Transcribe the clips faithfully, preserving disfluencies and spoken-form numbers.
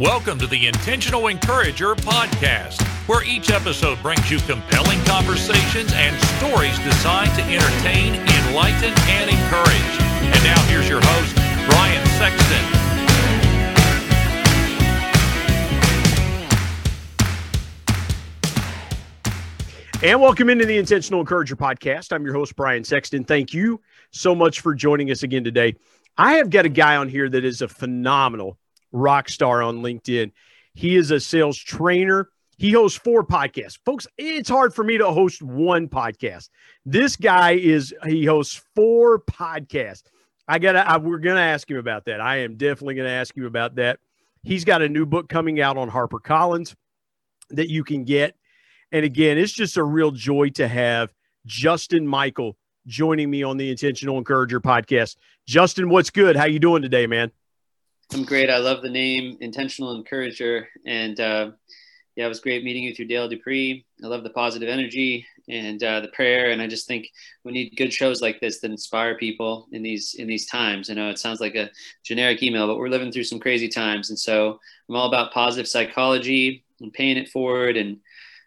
Welcome to the Intentional Encourager podcast, where each episode brings you compelling conversations and stories designed to entertain, enlighten, and encourage. And now here's your host, Brian Sexton. And welcome into the Intentional Encourager podcast. I'm your host, Brian Sexton. Thank you so much for joining us again today. I have got a guy on here that is a phenomenal rock star on LinkedIn. He is a sales trainer. He hosts four podcasts. Folks, it's hard for me to host one podcast. This guy is, he hosts four podcasts. I gotta, I, we're going to ask him about that. I am definitely going to ask you about that. He's got a new book coming out on HarperCollins that you can get. And again, it's just a real joy to have Justin Michael joining me on the Intentional Encourager podcast. Justin, what's good? How you doing today, man? I'm great. I love the name Intentional Encourager. And uh, yeah, it was great meeting you through Dale Dupree. I love the positive energy and uh, the prayer. And I just think we need good shows like this that inspire people in these in these times. I know it sounds like a generic email, but we're living through some crazy times. And so I'm all about positive psychology and paying it forward. And,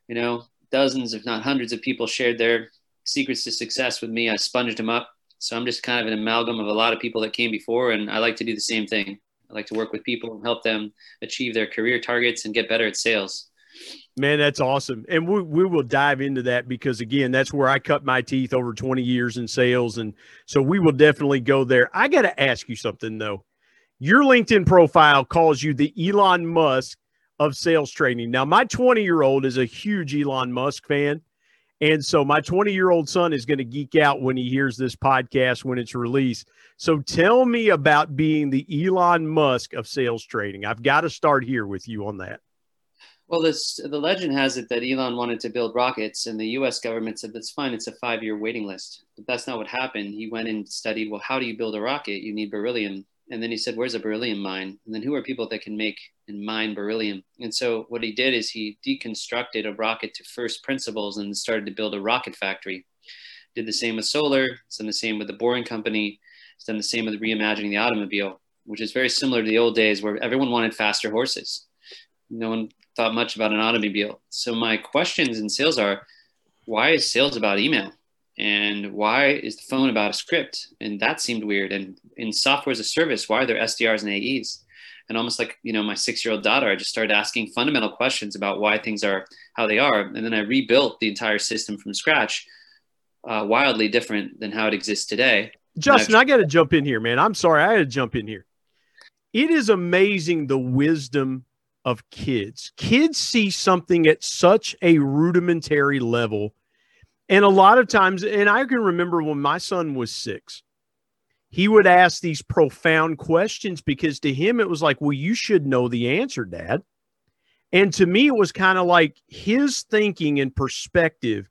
you know, dozens, if not hundreds of people shared their secrets to success with me. I sponged them up. So I'm just kind of an amalgam of a lot of people that came before. And I like to do the same thing. I like to work with people and help them achieve their career targets and get better at sales. Man, that's awesome. And we we will dive into that because, again, that's where I cut my teeth over twenty years in sales. And so we will definitely go there. I got to ask you something, though. Your LinkedIn profile calls you the Elon Musk of sales training. Now, my twenty-year-old is a huge Elon Musk fan. And so my twenty-year-old son is going to geek out when he hears this podcast when it's released. So tell me about being the Elon Musk of sales trading. I've got to start here with you on that. Well, this, the legend has it that Elon wanted to build rockets, and the U S government said, that's fine, it's a five-year waiting list. But that's not what happened. He went and studied, well, how do you build a rocket? You need beryllium. And then he said, where's a beryllium mine? And then who are people that can make and mine beryllium? And so what he did is he deconstructed a rocket to first principles and started to build a rocket factory. Did the same with solar. It's done the same with the Boring Company. It's done the same with reimagining the automobile, which is very similar to the old days where everyone wanted faster horses. No one thought much about an automobile. So my questions in sales are, why is sales about email? And why is the phone about a script? And that seemed weird. And in software as a service, why are there S D Rs and A Es? And almost like, you know, my six-year-old daughter, I just started asking fundamental questions about why things are how they are. And then I rebuilt the entire system from scratch, uh, wildly different than how it exists today. Justin, I got to jump in here, man. I'm sorry. I had to jump in here. It is amazing the wisdom of kids. Kids see something at such a rudimentary level. And a lot of times, and I can remember when my son was six, he would ask these profound questions because to him, it was like, well, you should know the answer, Dad. And to me, it was kind of like his thinking and perspective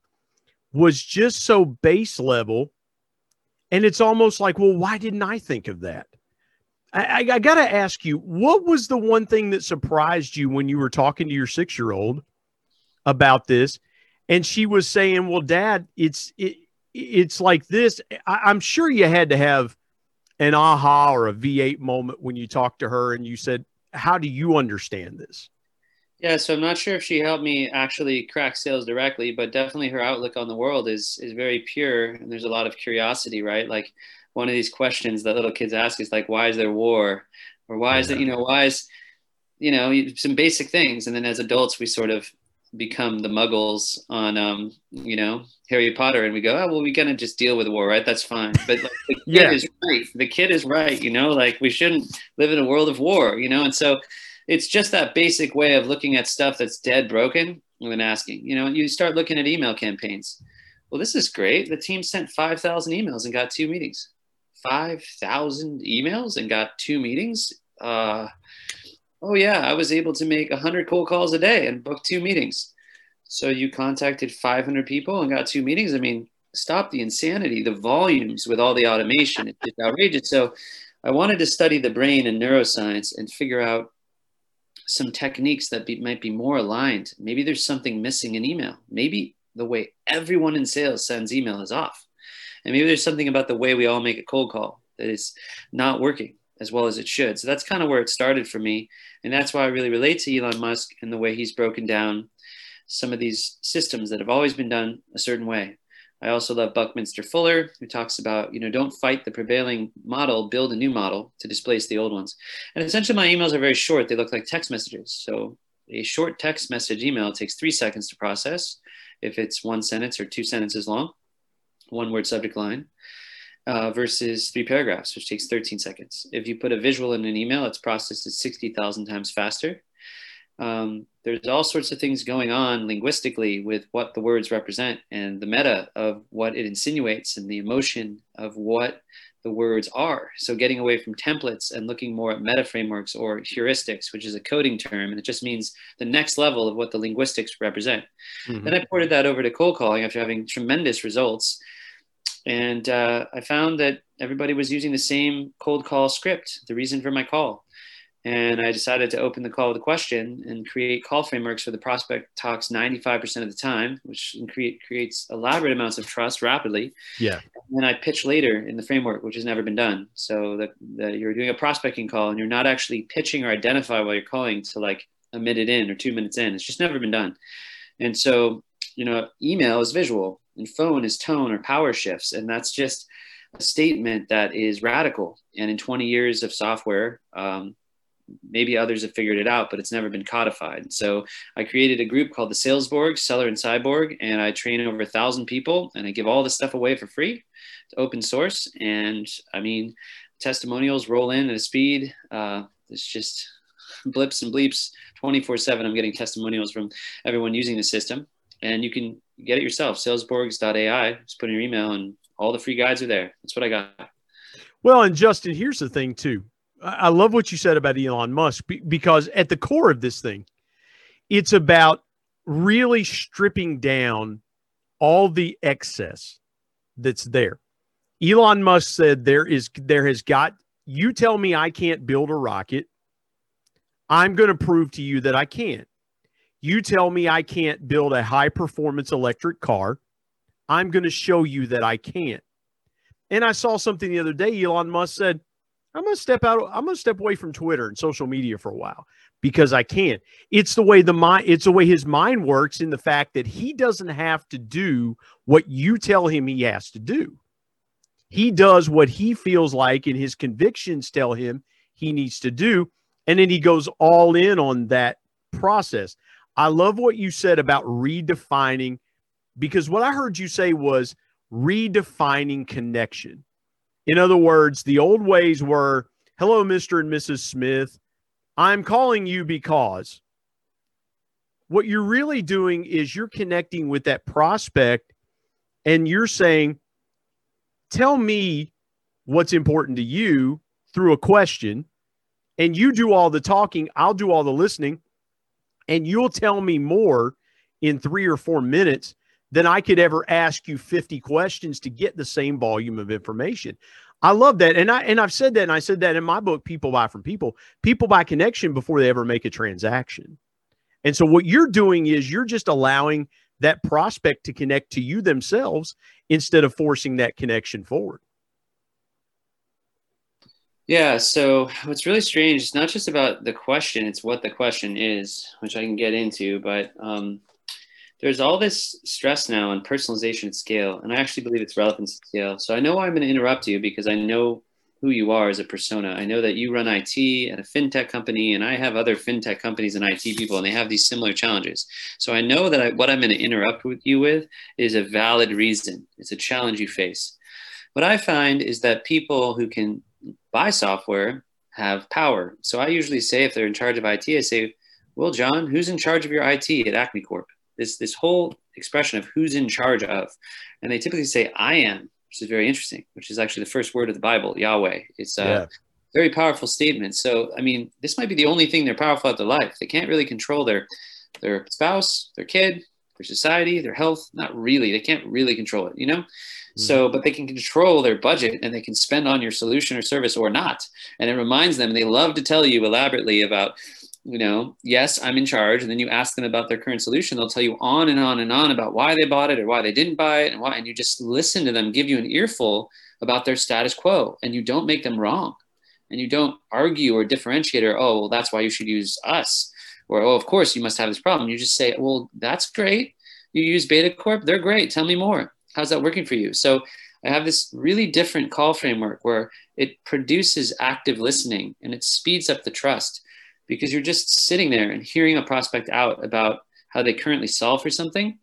was just so base level. And it's almost like, well, why didn't I think of that? I, I, I got to ask you, what was the one thing that surprised you when you were talking to your six-year-old about this? And she was saying, well, Dad, it's it, it's like this. I, I'm sure you had to have an aha or a V eight moment when you talked to her and you said, how do you understand this? Yeah, so I'm not sure if she helped me actually crack sales directly, but definitely her outlook on the world is is very pure. And there's a lot of curiosity, right? Like one of these questions that little kids ask is like, why is there war? Or why is it, you know, why is, you know, some basic things. And then as adults, we sort of become the muggles on, um, you know, Harry Potter. And we go, oh, well, we're going to just deal with war, right? That's fine. But like, the kid yeah. is right. The kid is right. You know, like we shouldn't live in a world of war, you know? And so it's just that basic way of looking at stuff that's dead broken and then asking, you know, you start looking at email campaigns. Well, this is great. The team sent five thousand emails and got two meetings, five thousand emails and got two meetings. Uh, Oh yeah, I was able to make one hundred cold calls a day and book two meetings. So you contacted five hundred people and got two meetings. I mean, stop the insanity, the volumes with all the automation. It's just outrageous. So I wanted to study the brain and neuroscience and figure out some techniques that be, might be more aligned. Maybe there's something missing in email. Maybe the way everyone in sales sends email is off. And maybe there's something about the way we all make a cold call that is not working. as well as it should. So that's kind of where it started for me. And that's why I really relate to Elon Musk and the way he's broken down some of these systems that have always been done a certain way. I also love Buckminster Fuller, who talks about, you know, don't fight the prevailing model, build a new model to displace the old ones. And essentially my emails are very short. They look like text messages. So a short text message email takes three seconds to process if it's one sentence or two sentences long, one word subject line, uh, versus three paragraphs, which takes thirteen seconds. If you put a visual in an email, it's processed at sixty thousand times faster. Um, there's all sorts of things going on linguistically with what the words represent and the meta of what it insinuates and the emotion of what the words are. So getting away from templates and looking more at meta frameworks or heuristics, which is a coding term, and it just means the next level of what the linguistics represent. Mm-hmm. Then I ported that over to cold calling after having tremendous results. And uh, I found that everybody was using the same cold call script, the reason for my call. And I decided to open the call with a question and create call frameworks where the prospect talks ninety-five percent of the time, which create, creates elaborate amounts of trust rapidly. Yeah. And then I pitch later in the framework, which has never been done. So that, that you're doing a prospecting call and you're not actually pitching or identify while you're calling to like a minute in or two minutes in. It's just never been done. And so, you know, email is visual and phone is tone or power shifts. And that's just a statement that is radical. And in twenty years of software, um, maybe others have figured it out, but it's never been codified. So I created a group called the Salesborgs, Seller and Cyborg, and I train over a thousand people, and I give all this stuff away for free. It's open source. And I mean, testimonials roll in at a speed. Uh, it's just blips and bleeps twenty-four seven. I'm getting testimonials from everyone using the system, and you can get it yourself. salesborgs dot A I, just put in your email and all the free guides are there. That's what I got. Well, and Justin, here's the thing too. I love what you said about Elon Musk, because at the core of this thing, it's about really stripping down all the excess that's there. Elon Musk said, there is, there has got, you tell me I can't build a rocket. I'm going to prove to you that I can. You tell me I can't build a high performance electric car. I'm going to show you that I can. And I saw something the other day. Elon Musk said, I'm going to step out. I'm going to step away from Twitter and social media for a while because I can't. It's the way the mind, it's the way his mind works, in the fact that he doesn't have to do what you tell him he has to do. He does what he feels like and his convictions tell him he needs to do. And then he goes all in on that process. I love what you said about redefining, because what I heard you say was redefining connection. In other words, the old ways were, hello, Mister and Missus Smith, I'm calling you because. What you're really doing is you're connecting with that prospect and you're saying, tell me what's important to you through a question, and you do all the talking, I'll do all the listening, and you'll tell me more in three or four minutes then I could ever ask you fifty questions to get the same volume of information. I love that. And, I, and I've said that, and I said that in my book, People Buy From People. People buy connection before they ever make a transaction. And so what you're doing is you're just allowing that prospect to connect to you themselves instead of forcing that connection forward. Yeah, so what's really strange, it's not just about the question, it's what the question is, which I can get into, but... um there's all this stress now on personalization at scale, and I actually believe it's relevance at scale. So I know I'm going to interrupt you because I know who you are as a persona. I know that you run I T at a fintech company, and I have other fintech companies and I T people, and they have these similar challenges. So I know that I, what I'm going to interrupt with you with is a valid reason. It's a challenge you face. What I find is that people who can buy software have power. So I usually say, if they're in charge of I T, I say, well, John, who's in charge of your I T at Acme Corp? This this whole expression of who's in charge of, and they typically say I am, which is very interesting, which is actually the first word of the Bible, Yahweh. It's a yeah. very powerful statement. So, I mean, this might be the only thing they're powerful at their life. They can't really control their their spouse, their kid, their society, their health. Not really. They can't really control it, you know? Mm-hmm. So, but they can control their budget, and they can spend on your solution or service or not. And it reminds them, and they love to tell you elaborately about, you know, yes, I'm in charge. And then you ask them about their current solution. They'll tell you on and on and on about why they bought it or why they didn't buy it and why. And you just listen to them give you an earful about their status quo, and you don't make them wrong. and you don't argue or differentiate or, oh, well, that's why you should use us, or, oh, of course you must have this problem. You just say, well, that's great. You use Beta Corp. They're great. Tell me more. How's that working for you? So I have this really different call framework where it produces active listening and it speeds up the trust, because you're just sitting there and hearing a prospect out about how they currently solve for something.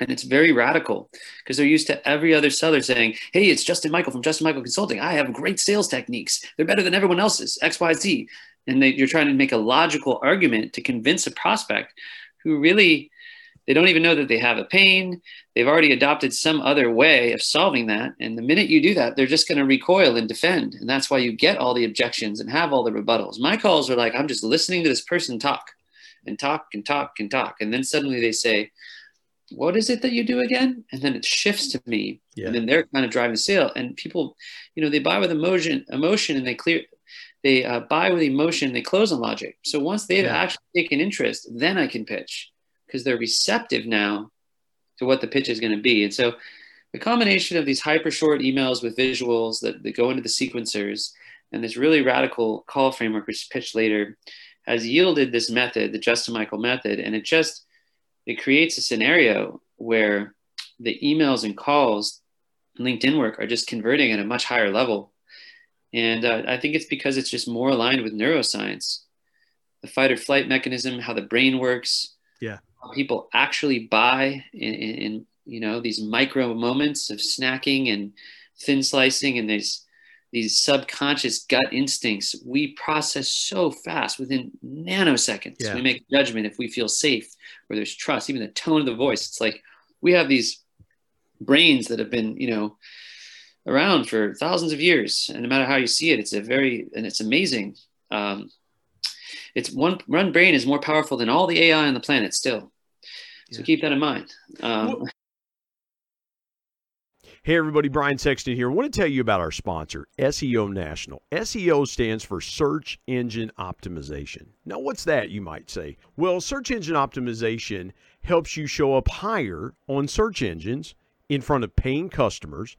And it's very radical, because they're used to every other seller saying, hey, it's Justin Michael from Justin Michael Consulting. I have great sales techniques. They're better than everyone else's, X, Y, Z. And they, you're trying to make a logical argument to convince a prospect who really, they don't even know that they have a pain. They've already adopted some other way of solving that. And the minute you do that, they're just going to recoil and defend. And that's why you get all the objections and have all the rebuttals. My calls are like, I'm just listening to this person talk and talk and talk and talk. And then suddenly they say, what is it that you do again? And then it shifts to me. Yeah. And then they're kind of driving the sale, and people, you know, they buy with emotion, emotion, and they clear, they uh, buy with emotion, they close on logic. So once they've yeah. actually taken interest, then I can pitch, because they're receptive now to what the pitch is going to be. And so the combination of these hyper short emails with visuals that, that go into the sequencers and this really radical call framework, which is pitched later, has yielded this method, the Justin Michael method. And it just, it creates a scenario where the emails and calls, LinkedIn work, are just converting at a much higher level. And uh, I think it's because it's just more aligned with neuroscience, the fight or flight mechanism, how the brain works, yeah, how people actually buy in, in, in you know, these micro moments of snacking and thin slicing and these, these subconscious gut instincts. We process so fast, within nanoseconds. Yeah. We make judgment if we feel safe, where there's trust, even the tone of the voice. It's like we have these brains that have been, you know, around for thousands of years. And no matter how you see it, it's a very, and it's amazing. Um, it's one, one brain is more powerful than all the A I on the planet still. So yeah. keep that in mind. Um, well- Hey everybody, Brian Sexton here. I want to tell you about our sponsor, S E O National. S E O stands for Search Engine Optimization. Now what's that, you might say? Well, search engine optimization helps you show up higher on search engines in front of paying customers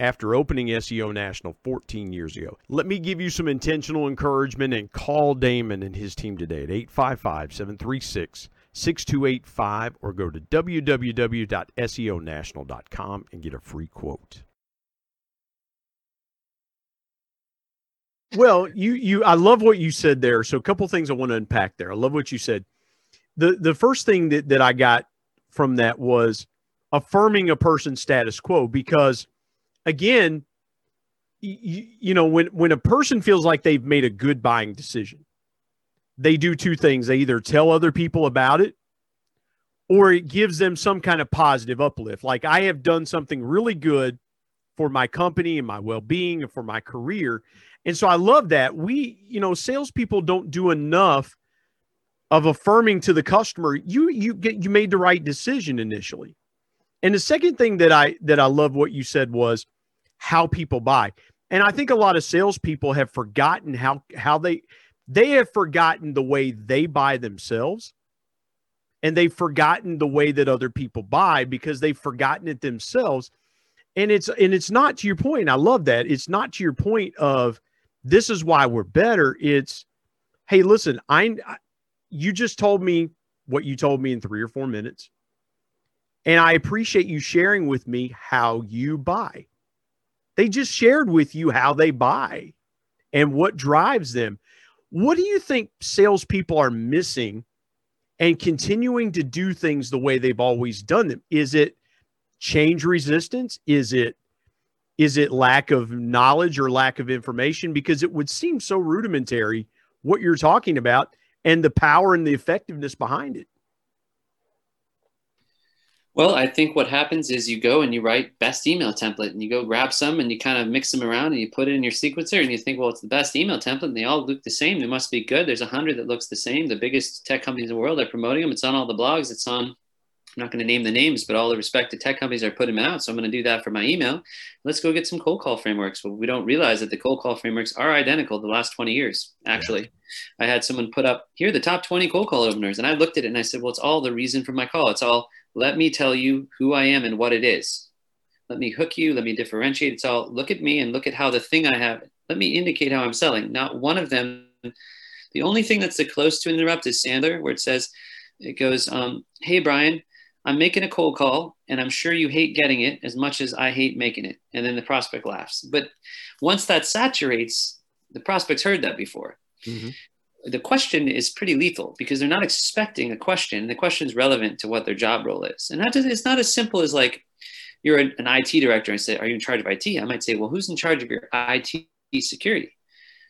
after opening S E O National fourteen years ago. Let me give you some intentional encouragement and call Damon and his team today at eight five five, seven three six, six two eight five or go to w w w dot s e o national dot com and get a free quote. Well, you you I love what you said there. So a couple things I want to unpack there. I love what you said. The the first thing that, that I got from that was affirming a person's status quo, because again, you, you know, when, when a person feels like they've made a good buying decision, they do two things. They either tell other people about it, or it gives them some kind of positive uplift. Like, I have done something really good for my company and my well-being and for my career. And so I love that. We, you know, salespeople don't do enough of affirming to the customer, you, you get, you made the right decision initially. And the second thing that I that I love what you said was how people buy. And I think a lot of salespeople have forgotten how how they they have forgotten the way they buy themselves, and they've forgotten the way that other people buy, because they've forgotten it themselves. And it's and it's not to your point. I love that. It's not to your point of this is why we're better. It's, hey, listen, I you just told me what you told me in three or four minutes. And I appreciate you sharing with me how you buy. They just shared with you how they buy and what drives them. What do you think salespeople are missing and continuing to do things the way they've always done them? Is it change resistance? Is it is it lack of knowledge or lack of information? Because it would seem so rudimentary what you're talking about and the power and the effectiveness behind it. Well, I think what happens is you go and you write best email template, and you go grab some and you kind of mix them around and you put it in your sequencer and you think, well, it's the best email template and they all look the same. They must be good. There's a hundred that looks the same. The biggest tech companies in the world are promoting them. It's on all the blogs. It's on, I'm not going to name the names, but all the respected tech companies are putting them out. So I'm going to do that for my email. Let's go get some cold call frameworks. Well, we don't realize that the cold call frameworks are identical the last twenty years, actually. Yeah. I had someone put up here, the top twenty cold call openers. And I looked at it and I said, well, it's all the reason for my call. It's all, let me tell you who I am and what it is. Let me hook you. Let me differentiate. It's all, look at me and look at how the thing I have. Let me indicate how I'm selling. Not one of them. The only thing that's the close to interrupt is Sandler, where it says, it goes, um, hey, Brian, I'm making a cold call and I'm sure you hate getting it as much as I hate making it. And then the prospect laughs. But once that saturates, the prospect's heard that before. Mm-hmm. The question is pretty lethal because they're not expecting a question. The question is relevant to what their job role is. And that does, it's not as simple as like, you're an, an I T director and say, are you in charge of I T? I might say, well, who's in charge of your I T security?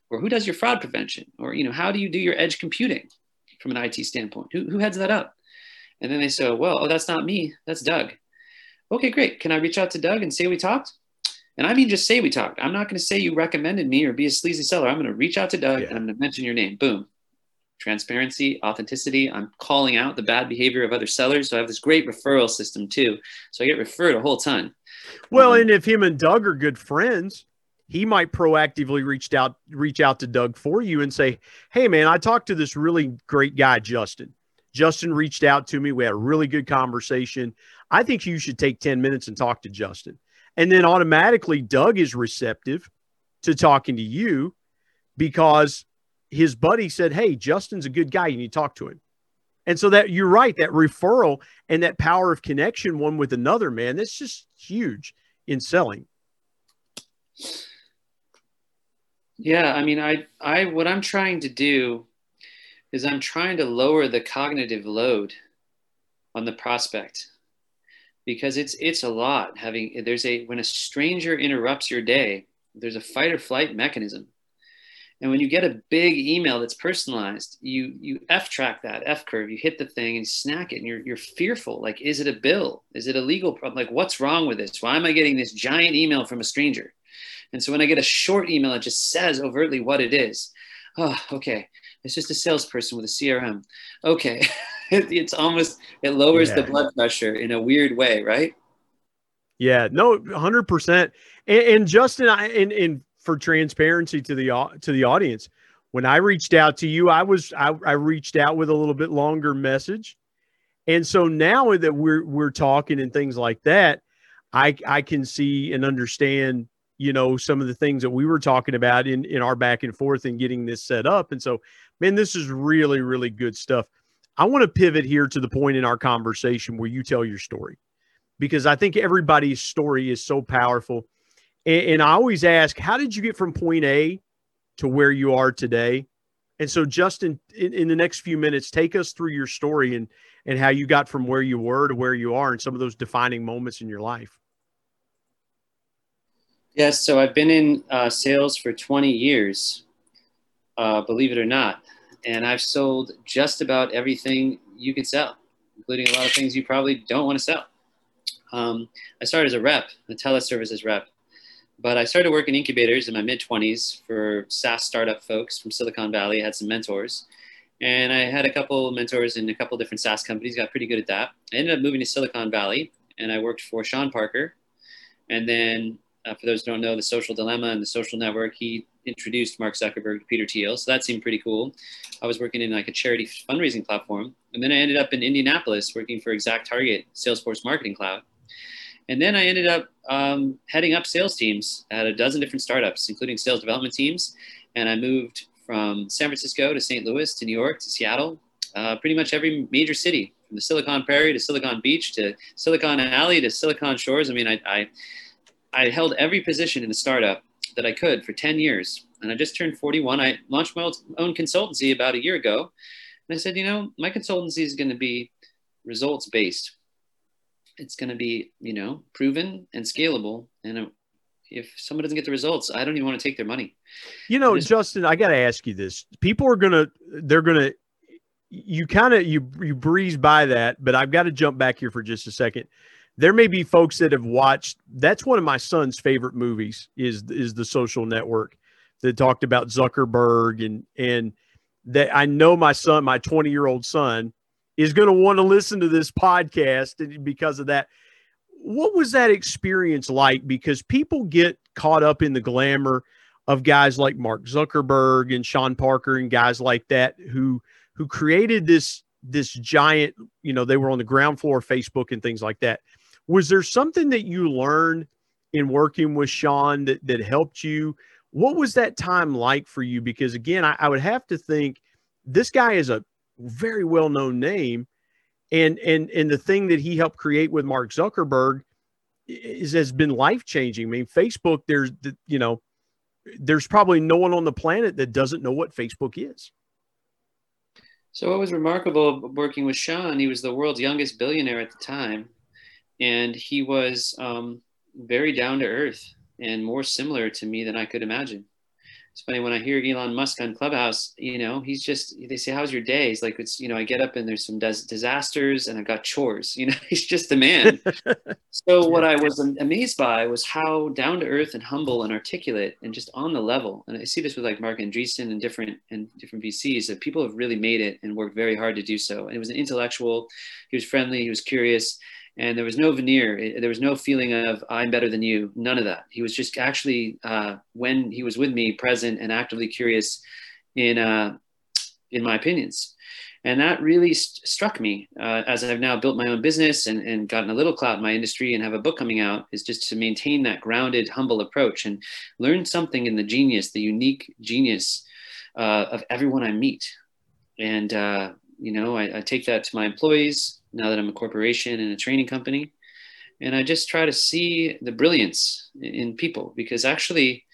Or who does your fraud prevention? Or, you know, how do you do your edge computing from an I T standpoint? Who, who heads that up? And then they say, well, oh, that's not me. That's Doug. Okay, great. Can I reach out to Doug and say we talked? And I mean, just say we talked. I'm not going to say you recommended me or be a sleazy seller. I'm going to reach out to Doug yeah. and I'm going to mention your name. Boom. Transparency, authenticity. I'm calling out the bad behavior of other sellers. So I have this great referral system too. So I get referred a whole ton. Well, um, and if him and Doug are good friends, he might proactively reached out, reach out to Doug for you and say, hey man, I talked to this really great guy, Justin. Justin reached out to me. We had a really good conversation. I think you should take ten minutes and talk to Justin. And then automatically Doug is receptive to talking to you because his buddy said, hey, Justin's a good guy. You need to talk to him. And so that you're right, that referral and that power of connection one with another, man, that's just huge in selling. Yeah. I mean, I, I, what I'm trying to do is I'm trying to lower the cognitive load on the prospect. Because it's it's a lot having, there's a, when a stranger interrupts your day, there's a fight or flight mechanism. And when you get a big email that's personalized, you you F track that F curve, you hit the thing and snack it and you're, you're fearful. Like, is it a bill? Is it a legal problem? Like, what's wrong with this? Why am I getting this giant email from a stranger? And so when I get a short email, it just says overtly what it is. Oh, okay. It's just a salesperson with a C R M. Okay. It's almost, it lowers yeah. the blood pressure in a weird way, right? Yeah, no, one hundred percent. And, and Justin, I, and, and for transparency to the to the audience, when I reached out to you, I was I, I reached out with a little bit longer message, and so now that we're we're talking and things like that, I I can see and understand, you know, some of the things that we were talking about in in our back and forth and getting this set up, and so man, this is really really good stuff. I want to pivot here to the point in our conversation where you tell your story, because I think everybody's story is so powerful. And, and I always ask, how did you get from point A to where you are today? And so Justin, in, in the next few minutes, take us through your story and, and how you got from where you were to where you are and some of those defining moments in your life. Yes. So I've been in uh, sales for twenty years, uh, believe it or not. And I've sold just about everything you could sell, including a lot of things you probably don't want to sell. Um, I started as a rep, a teleservices rep, but I started working incubators in my mid-twenties for SaaS startup folks from Silicon Valley. I had some mentors, and I had a couple mentors in a couple different SaaS companies, got pretty good at that. I ended up moving to Silicon Valley, and I worked for Sean Parker. And then uh, for those who don't know, the Social Dilemma and the Social Network, he introduced Mark Zuckerberg to Peter Thiel. So that seemed pretty cool. I was working in like a charity fundraising platform. And then I ended up in Indianapolis working for Exact Target, Salesforce Marketing Cloud. And then I ended up um, heading up sales teams at a dozen different startups, including sales development teams. And I moved from San Francisco to Saint Louis to New York to Seattle, uh, pretty much every major city, from the Silicon Prairie to Silicon Beach to Silicon Alley to Silicon Shores. I mean, I, I, I held every position in the startup that I could for ten years. And I just turned forty-one. I launched my own consultancy about a year ago. And I said, you know, my consultancy is going to be results based. It's going to be, you know, proven and scalable. And if someone doesn't get the results, I don't even want to take their money. You know, just- Justin, I got to ask you this. People are going to, they're going to you kind of, you, you breeze by that, but I've got to jump back here for just a second. There may be folks that have watched, that's one of my son's favorite movies is, is The Social Network, that talked about Zuckerberg, and, and that I know my son, my twenty year old son is going to want to listen to this podcast because of that. What was that experience like? Because people get caught up in the glamour of guys like Mark Zuckerberg and Sean Parker and guys like that who, who created this, this giant, you know, they were on the ground floor of Facebook and things like that. Was there something that you learned in working with Sean that, that helped you? What was that time like for you? Because again, I, I would have to think this guy is a very well-known name. And, and, and the thing that he helped create with Mark Zuckerberg is, has been life-changing. I mean, Facebook, there's, the, you know, there's probably no one on the planet that doesn't know what Facebook is. So what was remarkable working with Sean, he was the world's youngest billionaire at the time. And he was um, very down to earth and more similar to me than I could imagine. It's funny when I hear Elon Musk on Clubhouse, you know, he's just, they say, how's your day? He's like, it's, you know, I get up and there's some des- disasters and I got chores, you know, he's just the man. So what I was amazed by was how down to earth and humble and articulate and just on the level. And I see this with like Mark Andreessen and different, and different V Cs that people have really made it and worked very hard to do so. And it was an intellectual, he was friendly, he was curious. And there was no veneer. There was no feeling of I'm better than you. None of that. He was just actually, uh, when he was with me, present and actively curious in uh, in my opinions. And that really st- struck me uh, as I've now built my own business and, and gotten a little clout in my industry and have a book coming out, is just to maintain that grounded, humble approach and learn something in the genius, the unique genius uh, of everyone I meet. And, uh, you know, I, I take that to my employees. Now that I'm a corporation and a training company. And I just try to see the brilliance in people, because actually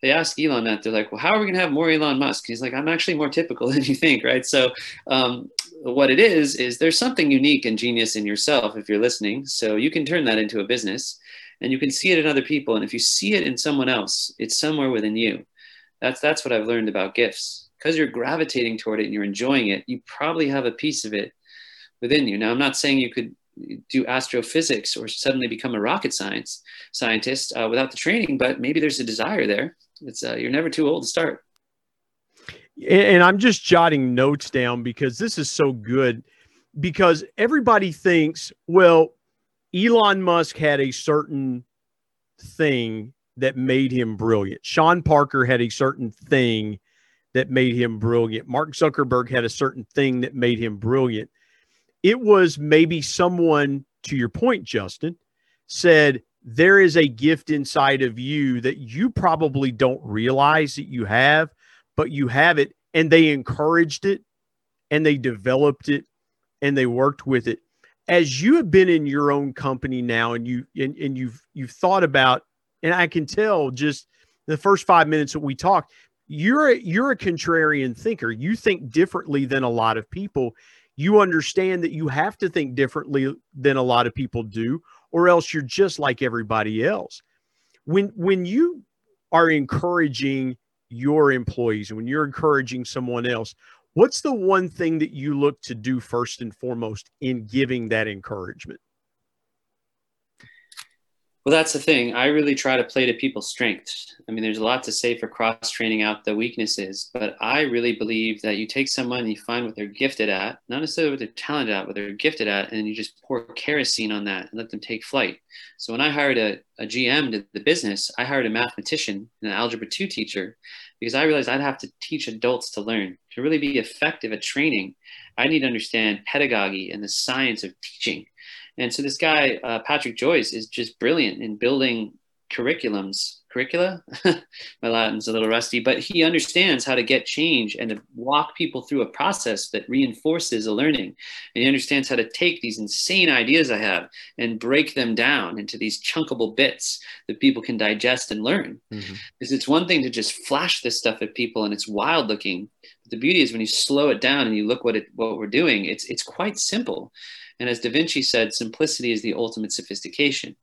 they ask Elon that, they're like, well, how are we gonna have more Elon Musk? He's like, I'm actually more typical than you think, right? So um, what it is, is there's something unique and genius in yourself if you're listening. So you can turn that into a business and you can see it in other people. And if you see it in someone else, it's somewhere within you. That's, that's what I've learned about gifts. Because you're gravitating toward it and you're enjoying it, you probably have a piece of it within you. Now, I'm not saying you could do astrophysics or suddenly become a rocket science scientist uh, without the training, but maybe there's a desire there. It's uh, you're never too old to start. And I'm just jotting notes down because this is so good, because everybody thinks, well, Elon Musk had a certain thing that made him brilliant. Sean Parker had a certain thing that made him brilliant. Mark Zuckerberg had a certain thing that made him brilliant. It was maybe someone, to your point, Justin, said, there is a gift inside of you that you probably don't realize that you have, but you have it. And they encouraged it and they developed it and they worked with it. As you have been in your own company now and, you, and, and you've, you've thought about, and I can tell just the first five minutes that we talked, you're a, you're a contrarian thinker. You think differently than a lot of people. You understand that you have to think differently than a lot of people do, or else you're just like everybody else. When, when you are encouraging your employees, when you're encouraging someone else, what's the one thing that you look to do first and foremost in giving that encouragement? Well, that's the thing. I really try to play to people's strengths. I mean, there's a lot to say for cross-training out the weaknesses, but I really believe that you take someone and you find what they're gifted at, not necessarily what they're talented at, what they're gifted at, and you just pour kerosene on that and let them take flight. So when I hired a, a G M to the business, I hired a mathematician and an Algebra two teacher because I realized I'd have to teach adults to learn. To really be effective at training, I need to understand pedagogy and the science of teaching. And so this guy, uh, Patrick Joyce, is just brilliant in building curriculums, curricula, my Latin's a little rusty, but he understands how to get change and to walk people through a process that reinforces a learning. And he understands how to take these insane ideas I have and break them down into these chunkable bits that people can digest and learn. Mm-hmm. Because it's one thing to just flash this stuff at people and it's wild looking. But the beauty is when you slow it down and you look what it, what we're doing, it's it's quite simple. And as Da Vinci said, simplicity is the ultimate sophistication.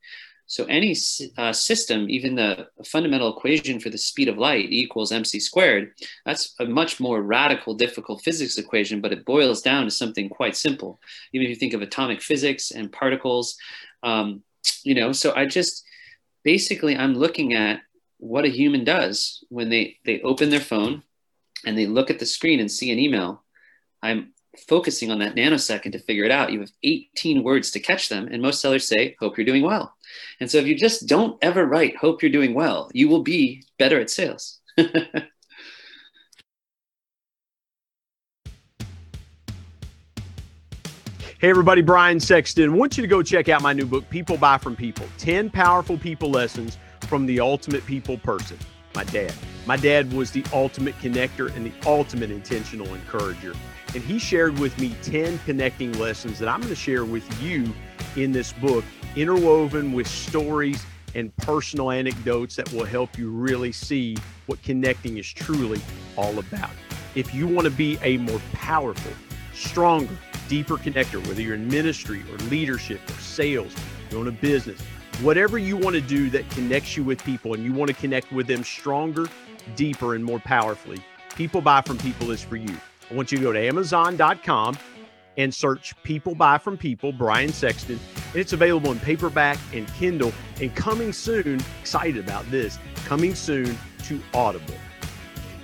So any uh, system, even the fundamental equation for the speed of light, E equals mc squared, that's a much more radical, difficult physics equation, but it boils down to something quite simple. Even if you think of atomic physics and particles, um, you know, so I just, basically I'm looking at what a human does when they, they open their phone and they look at the screen and see an email. I'm focusing on that nanosecond to figure it out. You have eighteen words to catch them. And most sellers say, hope you're doing well. And so if you just don't ever write, hope you're doing well, you will be better at sales. Hey everybody, Brian Sexton. I want you to go check out my new book, People Buy From People, ten Powerful People Lessons from the Ultimate People Person, my dad. My dad was the ultimate connector and the ultimate intentional encourager. And he shared with me ten connecting lessons that I'm going to share with you in this book, interwoven with stories and personal anecdotes that will help you really see what connecting is truly all about. If you want to be a more powerful, stronger, deeper connector, whether you're in ministry or leadership or sales, you own a business, whatever you want to do that connects you with people and you want to connect with them stronger, deeper, and more powerfully, People Buy From People is for you. I want you to go to amazon dot com and search People Buy From People, Brian Sexton. And it's available in paperback and Kindle, and coming soon, excited about this, coming soon to Audible.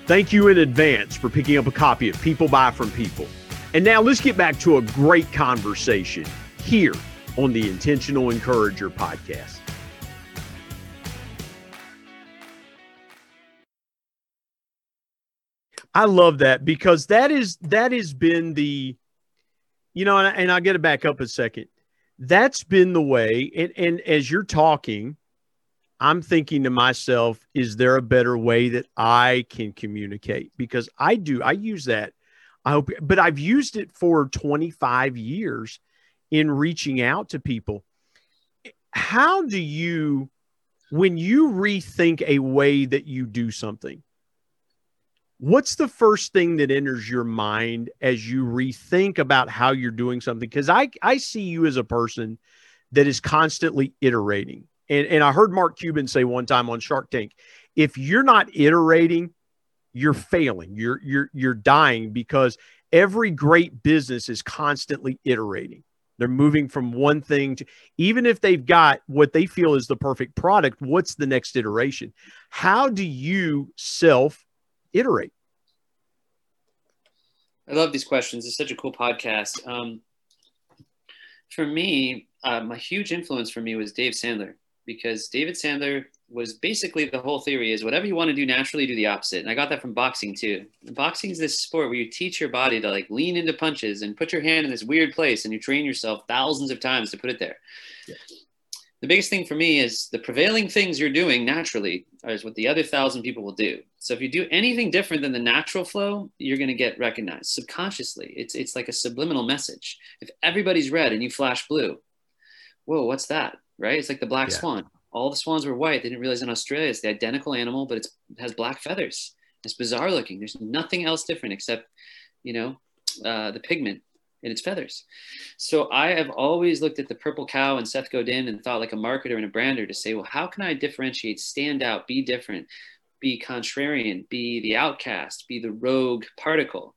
Thank you in advance for picking up a copy of People Buy From People. And now let's get back to a great conversation here on the Intentional Encourager podcast. I love that, because that is that has been the, you know, and, and I'll get it back up a second. That's been the way. And, and as you're talking, I'm thinking to myself, is there a better way that I can communicate? Because I do. I use that. I hope, but I've used it for twenty-five years in reaching out to people. How do you, when you rethink a way that you do something, what's the first thing that enters your mind as you rethink about how you're doing something? Because I, I see you as a person that is constantly iterating. And, and I heard Mark Cuban say one time on Shark Tank, if you're not iterating, you're failing. You're, you're, you're dying, because every great business is constantly iterating. They're moving from one thing to, even if they've got what they feel is the perfect product, what's the next iteration? How do you self iterate? I love these questions. It's such a cool podcast. Um, for me, um, a huge influence for me was Dave Sandler, because David Sandler was basically, the whole theory is whatever you want to do naturally, do the opposite. And I got that from boxing too. Boxing is this sport where you teach your body to like lean into punches and put your hand in this weird place, and you train yourself thousands of times to put it there. Yes. The biggest thing for me is the prevailing things you're doing naturally is what the other thousand people will do. So if you do anything different than the natural flow, you're going to get recognized subconsciously. It's it's like a subliminal message. If everybody's red and you flash blue, whoa, what's that, right? It's like the black yeah. swan. All the swans were white. They didn't realize in Australia it's the identical animal, but it's, it has black feathers. It's bizarre looking. There's nothing else different except, you know, uh, the pigment in its feathers. So I have always looked at the purple cow and Seth Godin and thought like a marketer and a brander to say, well, how can I differentiate, stand out, be different, be contrarian, be the outcast, be the rogue particle?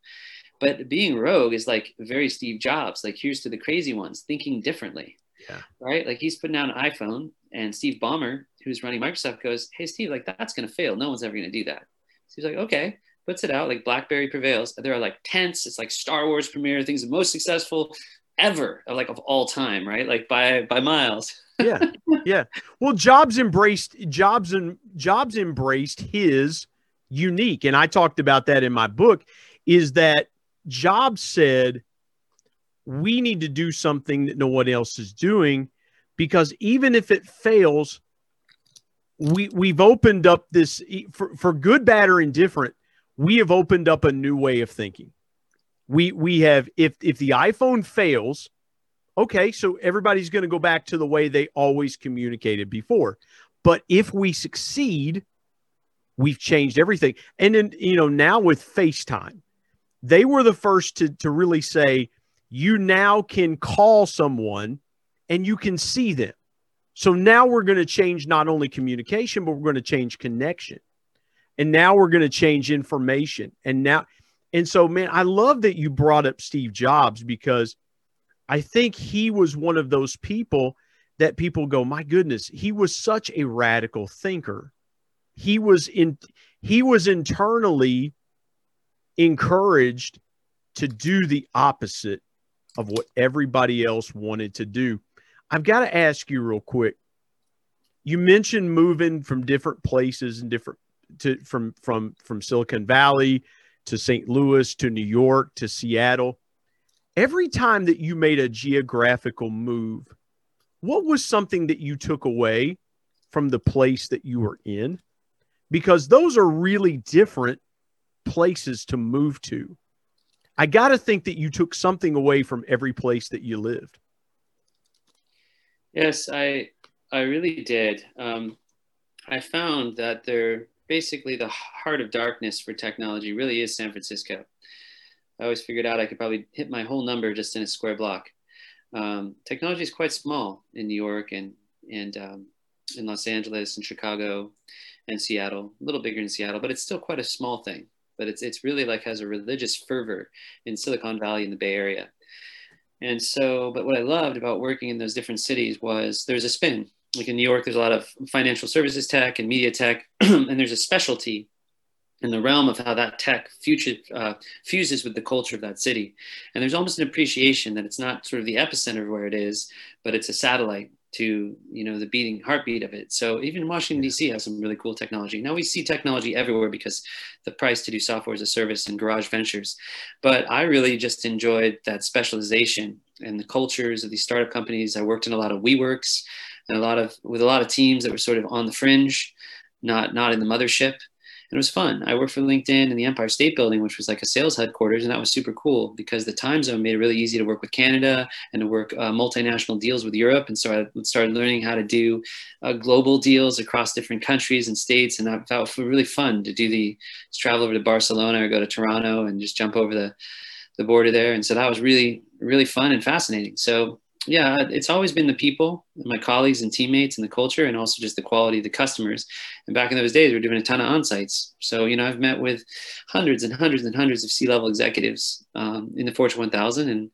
But being rogue is like very Steve Jobs, like here's to the crazy ones, thinking differently, yeah. right? Like he's putting out an iPhone, and Steve Ballmer, who's running Microsoft, goes, hey, Steve, like that's going to fail. No one's ever going to do that. So he's like, okay. Puts it out, like BlackBerry prevails. There are like tents. It's like Star Wars premiere, things the most successful ever, like of all time, right? Like by by miles. yeah, yeah. Well, Jobs embraced Jobs and Jobs embraced his unique, and I talked about that in my book. Is that Jobs said, we need to do something that no one else is doing, because even if it fails, we we've opened up this for, for good, bad, or indifferent. We have opened up a new way of thinking. We we have, if if the iPhone fails, okay, so everybody's going to go back to the way they always communicated before. But if we succeed, we've changed everything. And then, you know, now with FaceTime, they were the first to, to really say, you now can call someone and you can see them. So now we're going to change not only communication, but we're going to change connection. And now we're going to change information. And now, and so, man, I love that you brought up Steve Jobs, because I think he was one of those people that people go, my goodness, he was such a radical thinker. He was in, he was internally encouraged to do the opposite of what everybody else wanted to do. I've got to ask you real quick. You mentioned moving from different places and different to from from from Silicon Valley to Saint Louis to New York to Seattle. Every time that you made a geographical move, what was something that you took away from the place that you were in? Because those are really different places to move to. I got to think that you took something away from every place that you lived. Yes, I I really did. Um, I found that they're basically the heart of darkness for technology really is San Francisco. I always figured out I could probably hit my whole number just in a square block. Um, technology is quite small in New York and and um, in Los Angeles and Chicago and Seattle, a little bigger in Seattle, but it's still quite a small thing. But it's it's really like has a religious fervor in Silicon Valley and the Bay Area. And so, but what I loved about working in those different cities was there's a spin. Like in New York, there's a lot of financial services tech and media tech, and there's a specialty in the realm of how that tech future uh, fuses with the culture of that city. And there's almost an appreciation that it's not sort of the epicenter of where it is, but it's a satellite to, you know, the beating heartbeat of it. So even Washington, D C has some really cool technology. Now we see technology everywhere because the price to do software as a service and garage ventures. But I really just enjoyed that specialization and the cultures of these startup companies. I worked in a lot of WeWorks and a lot of, with a lot of teams that were sort of on the fringe, not, not in the mothership. And it was fun. I worked for LinkedIn in the Empire State Building, which was like a sales headquarters. And that was super cool because the time zone made it really easy to work with Canada and to work uh, multinational deals with Europe. And so I started learning how to do uh, global deals across different countries and states. And that, that was really fun to do the to travel over to Barcelona or go to Toronto and just jump over the, the border there. And so that was really, really fun and fascinating. So yeah, it's always been the people, my colleagues and teammates and the culture, and also just the quality of the customers. And back in those days, we were doing a ton of on-sites. So, you know, I've met with hundreds and hundreds and hundreds of C-level executives um, in the Fortune one thousand. And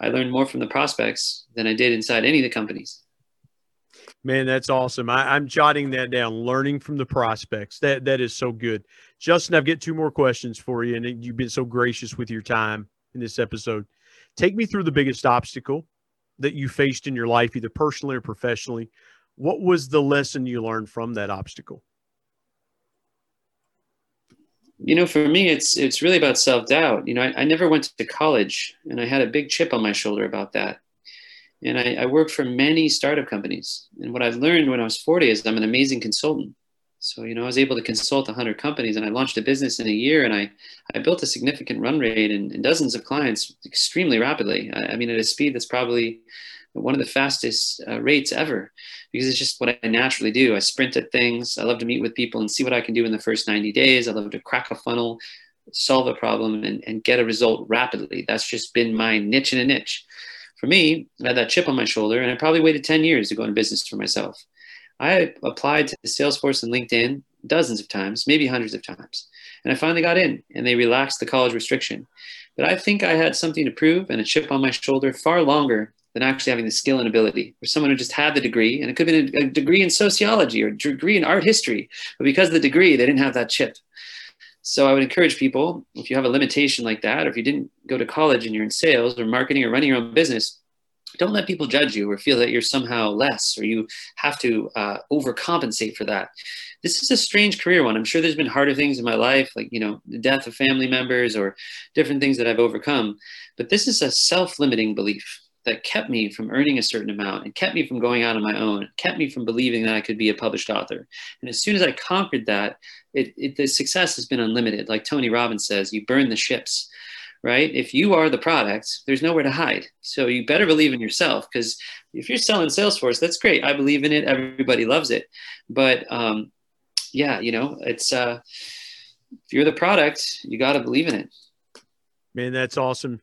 I learned more from the prospects than I did inside any of the companies. Man, that's awesome. I, I'm jotting that down, learning from the prospects. That That is so good. Justin, I've got two more questions for you. And you've been so gracious with your time in this episode. Take me through the biggest obstacle that you faced in your life, either personally or professionally. What was the lesson you learned from that obstacle? You know, for me, it's it's really about self-doubt. You know, I, I never went to college, and I had a big chip on my shoulder about that. And I, I worked for many startup companies. And what I've learned when I was forty is I'm an amazing consultant. So, you know, I was able to consult one hundred companies, and I launched a business in a year, and I, I built a significant run rate and, and dozens of clients extremely rapidly. I, I mean, at a speed that's probably one of the fastest uh, rates ever, because it's just what I naturally do. I sprint at things. I love to meet with people and see what I can do in the first ninety days. I love to crack a funnel, solve a problem, and, and get a result rapidly. That's just been my niche in a niche. For me, I had that chip on my shoulder, and I probably waited ten years to go into business for myself. I applied to Salesforce and LinkedIn dozens of times, maybe hundreds of times. And I finally got in, and they relaxed the college restriction. But I think I had something to prove and a chip on my shoulder far longer than actually having the skill and ability. Or someone who just had the degree, and it could have been a, a degree in sociology or a degree in art history. But because of the degree, they didn't have that chip. So I would encourage people, if you have a limitation like that, or if you didn't go to college and you're in sales or marketing or running your own business, don't let people judge you or feel that you're somehow less or you have to uh, overcompensate for that. This is a strange career one. I'm sure there's been harder things in my life, like, you know, the death of family members or different things that I've overcome. But this is a self-limiting belief that kept me from earning a certain amount and kept me from going out on my own, kept me from believing that I could be a published author. And as soon as I conquered that, it, it, the success has been unlimited. Like Tony Robbins says, you burn the ships. Right? If you are the product, there's nowhere to hide. So you better believe in yourself, because if you're selling Salesforce, that's great. I believe in it. Everybody loves it. But um, yeah, you know, it's uh, if you're the product, you got to believe in it. Man, that's awesome.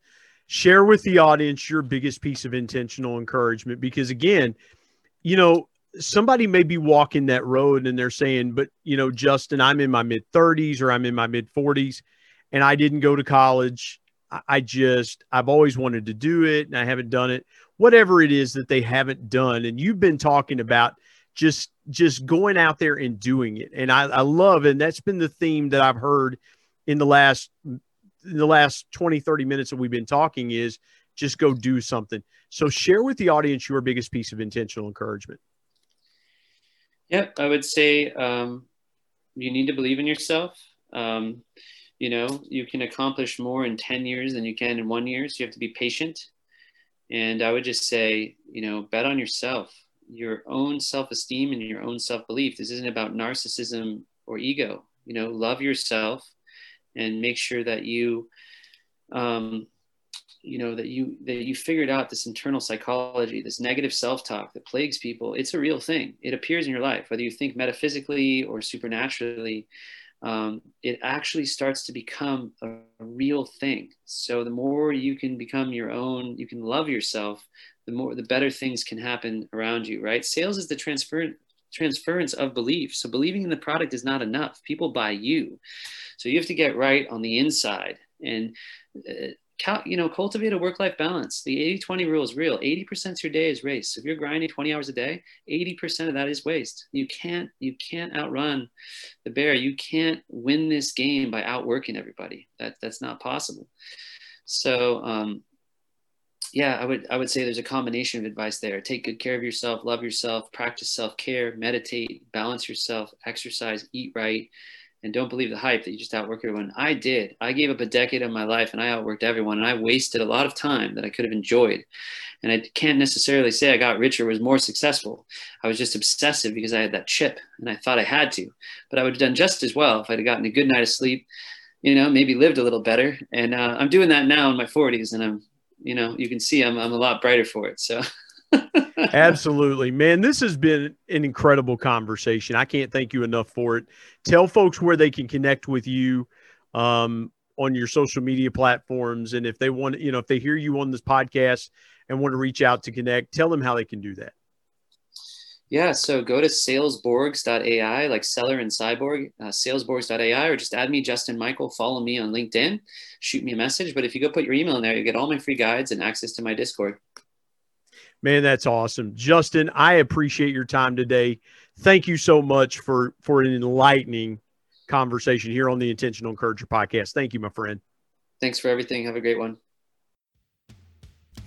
Share with the audience your biggest piece of intentional encouragement, because again, you know, somebody may be walking that road and they're saying, but, you know, Justin, I'm in my mid thirties or I'm in my mid forties and I didn't go to college. I just, I've always wanted to do it and I haven't done it, whatever it is that they haven't done. And you've been talking about just, just going out there and doing it. And I, I love, and that's been the theme that I've heard in the last, in the last twenty, thirty minutes that we've been talking is just go do something. So share with the audience your biggest piece of intentional encouragement. Yeah, I would say um, you need to believe in yourself. Um, you know, you can accomplish more in ten years than you can in one year. So you have to be patient. And I would just say, you know, bet on yourself, your own self-esteem and your own self-belief. This isn't about narcissism or ego. You know, love yourself and make sure that you, um, you know, that you, that you figured out this internal psychology, this negative self-talk that plagues people. It's a real thing. It appears in your life, whether you think metaphysically or supernaturally, um, it actually starts to become a, a real thing. So the more you can become your own, you can love yourself, the more, the better things can happen around you, right? Sales is the transfer transference of belief. So believing in the product is not enough. People buy you. So you have to get right on the inside and, uh, you know, cultivate a work-life balance. The eighty twenty rule is real. eighty percent of your day is waste. So if you're grinding twenty hours a day, eighty percent of that is waste. You can't, you can't outrun the bear. You can't win this game by outworking everybody. That, that's not possible. So, um, yeah, I would, I would say there's a combination of advice there. Take good care of yourself, love yourself, practice self-care, meditate, balance yourself, exercise, eat right. And don't believe the hype that you just outwork everyone. I did. I gave up a decade of my life and I outworked everyone. And I wasted a lot of time that I could have enjoyed. And I can't necessarily say I got richer, was more successful. I was just obsessive because I had that chip and I thought I had to. But I would have done just as well if I'd have gotten a good night of sleep, you know, maybe lived a little better. And uh, I'm doing that now in my forties. And I'm, you know, you can see I'm, I'm a lot brighter for it. So. Absolutely, man. This has been an incredible conversation. I can't thank you enough for it. Tell folks where they can connect with you um, on your social media platforms. And if they want, you know, if they hear you on this podcast and want to reach out to connect, tell them how they can do that. Yeah. So go to salesborgs dot a i, like seller and cyborg, uh, salesborgs dot a i, or just add me, Justin Michael, follow me on LinkedIn, shoot me a message. But if you go put your email in there, you get all my free guides and access to my Discord. Man, that's awesome. Justin, I appreciate your time today. Thank you so much for, for an enlightening conversation here on the Intentional Encourager podcast. Thank you, my friend. Thanks for everything. Have a great one.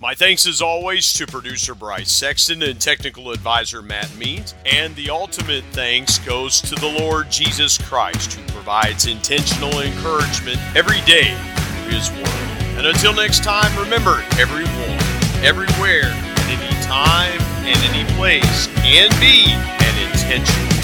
My thanks, as always, to producer Brian Sexton and technical advisor Matt Means. And the ultimate thanks goes to the Lord Jesus Christ, who provides intentional encouragement every day through His Word. And until next time, remember, everyone, everywhere, any time and any place can be an intention.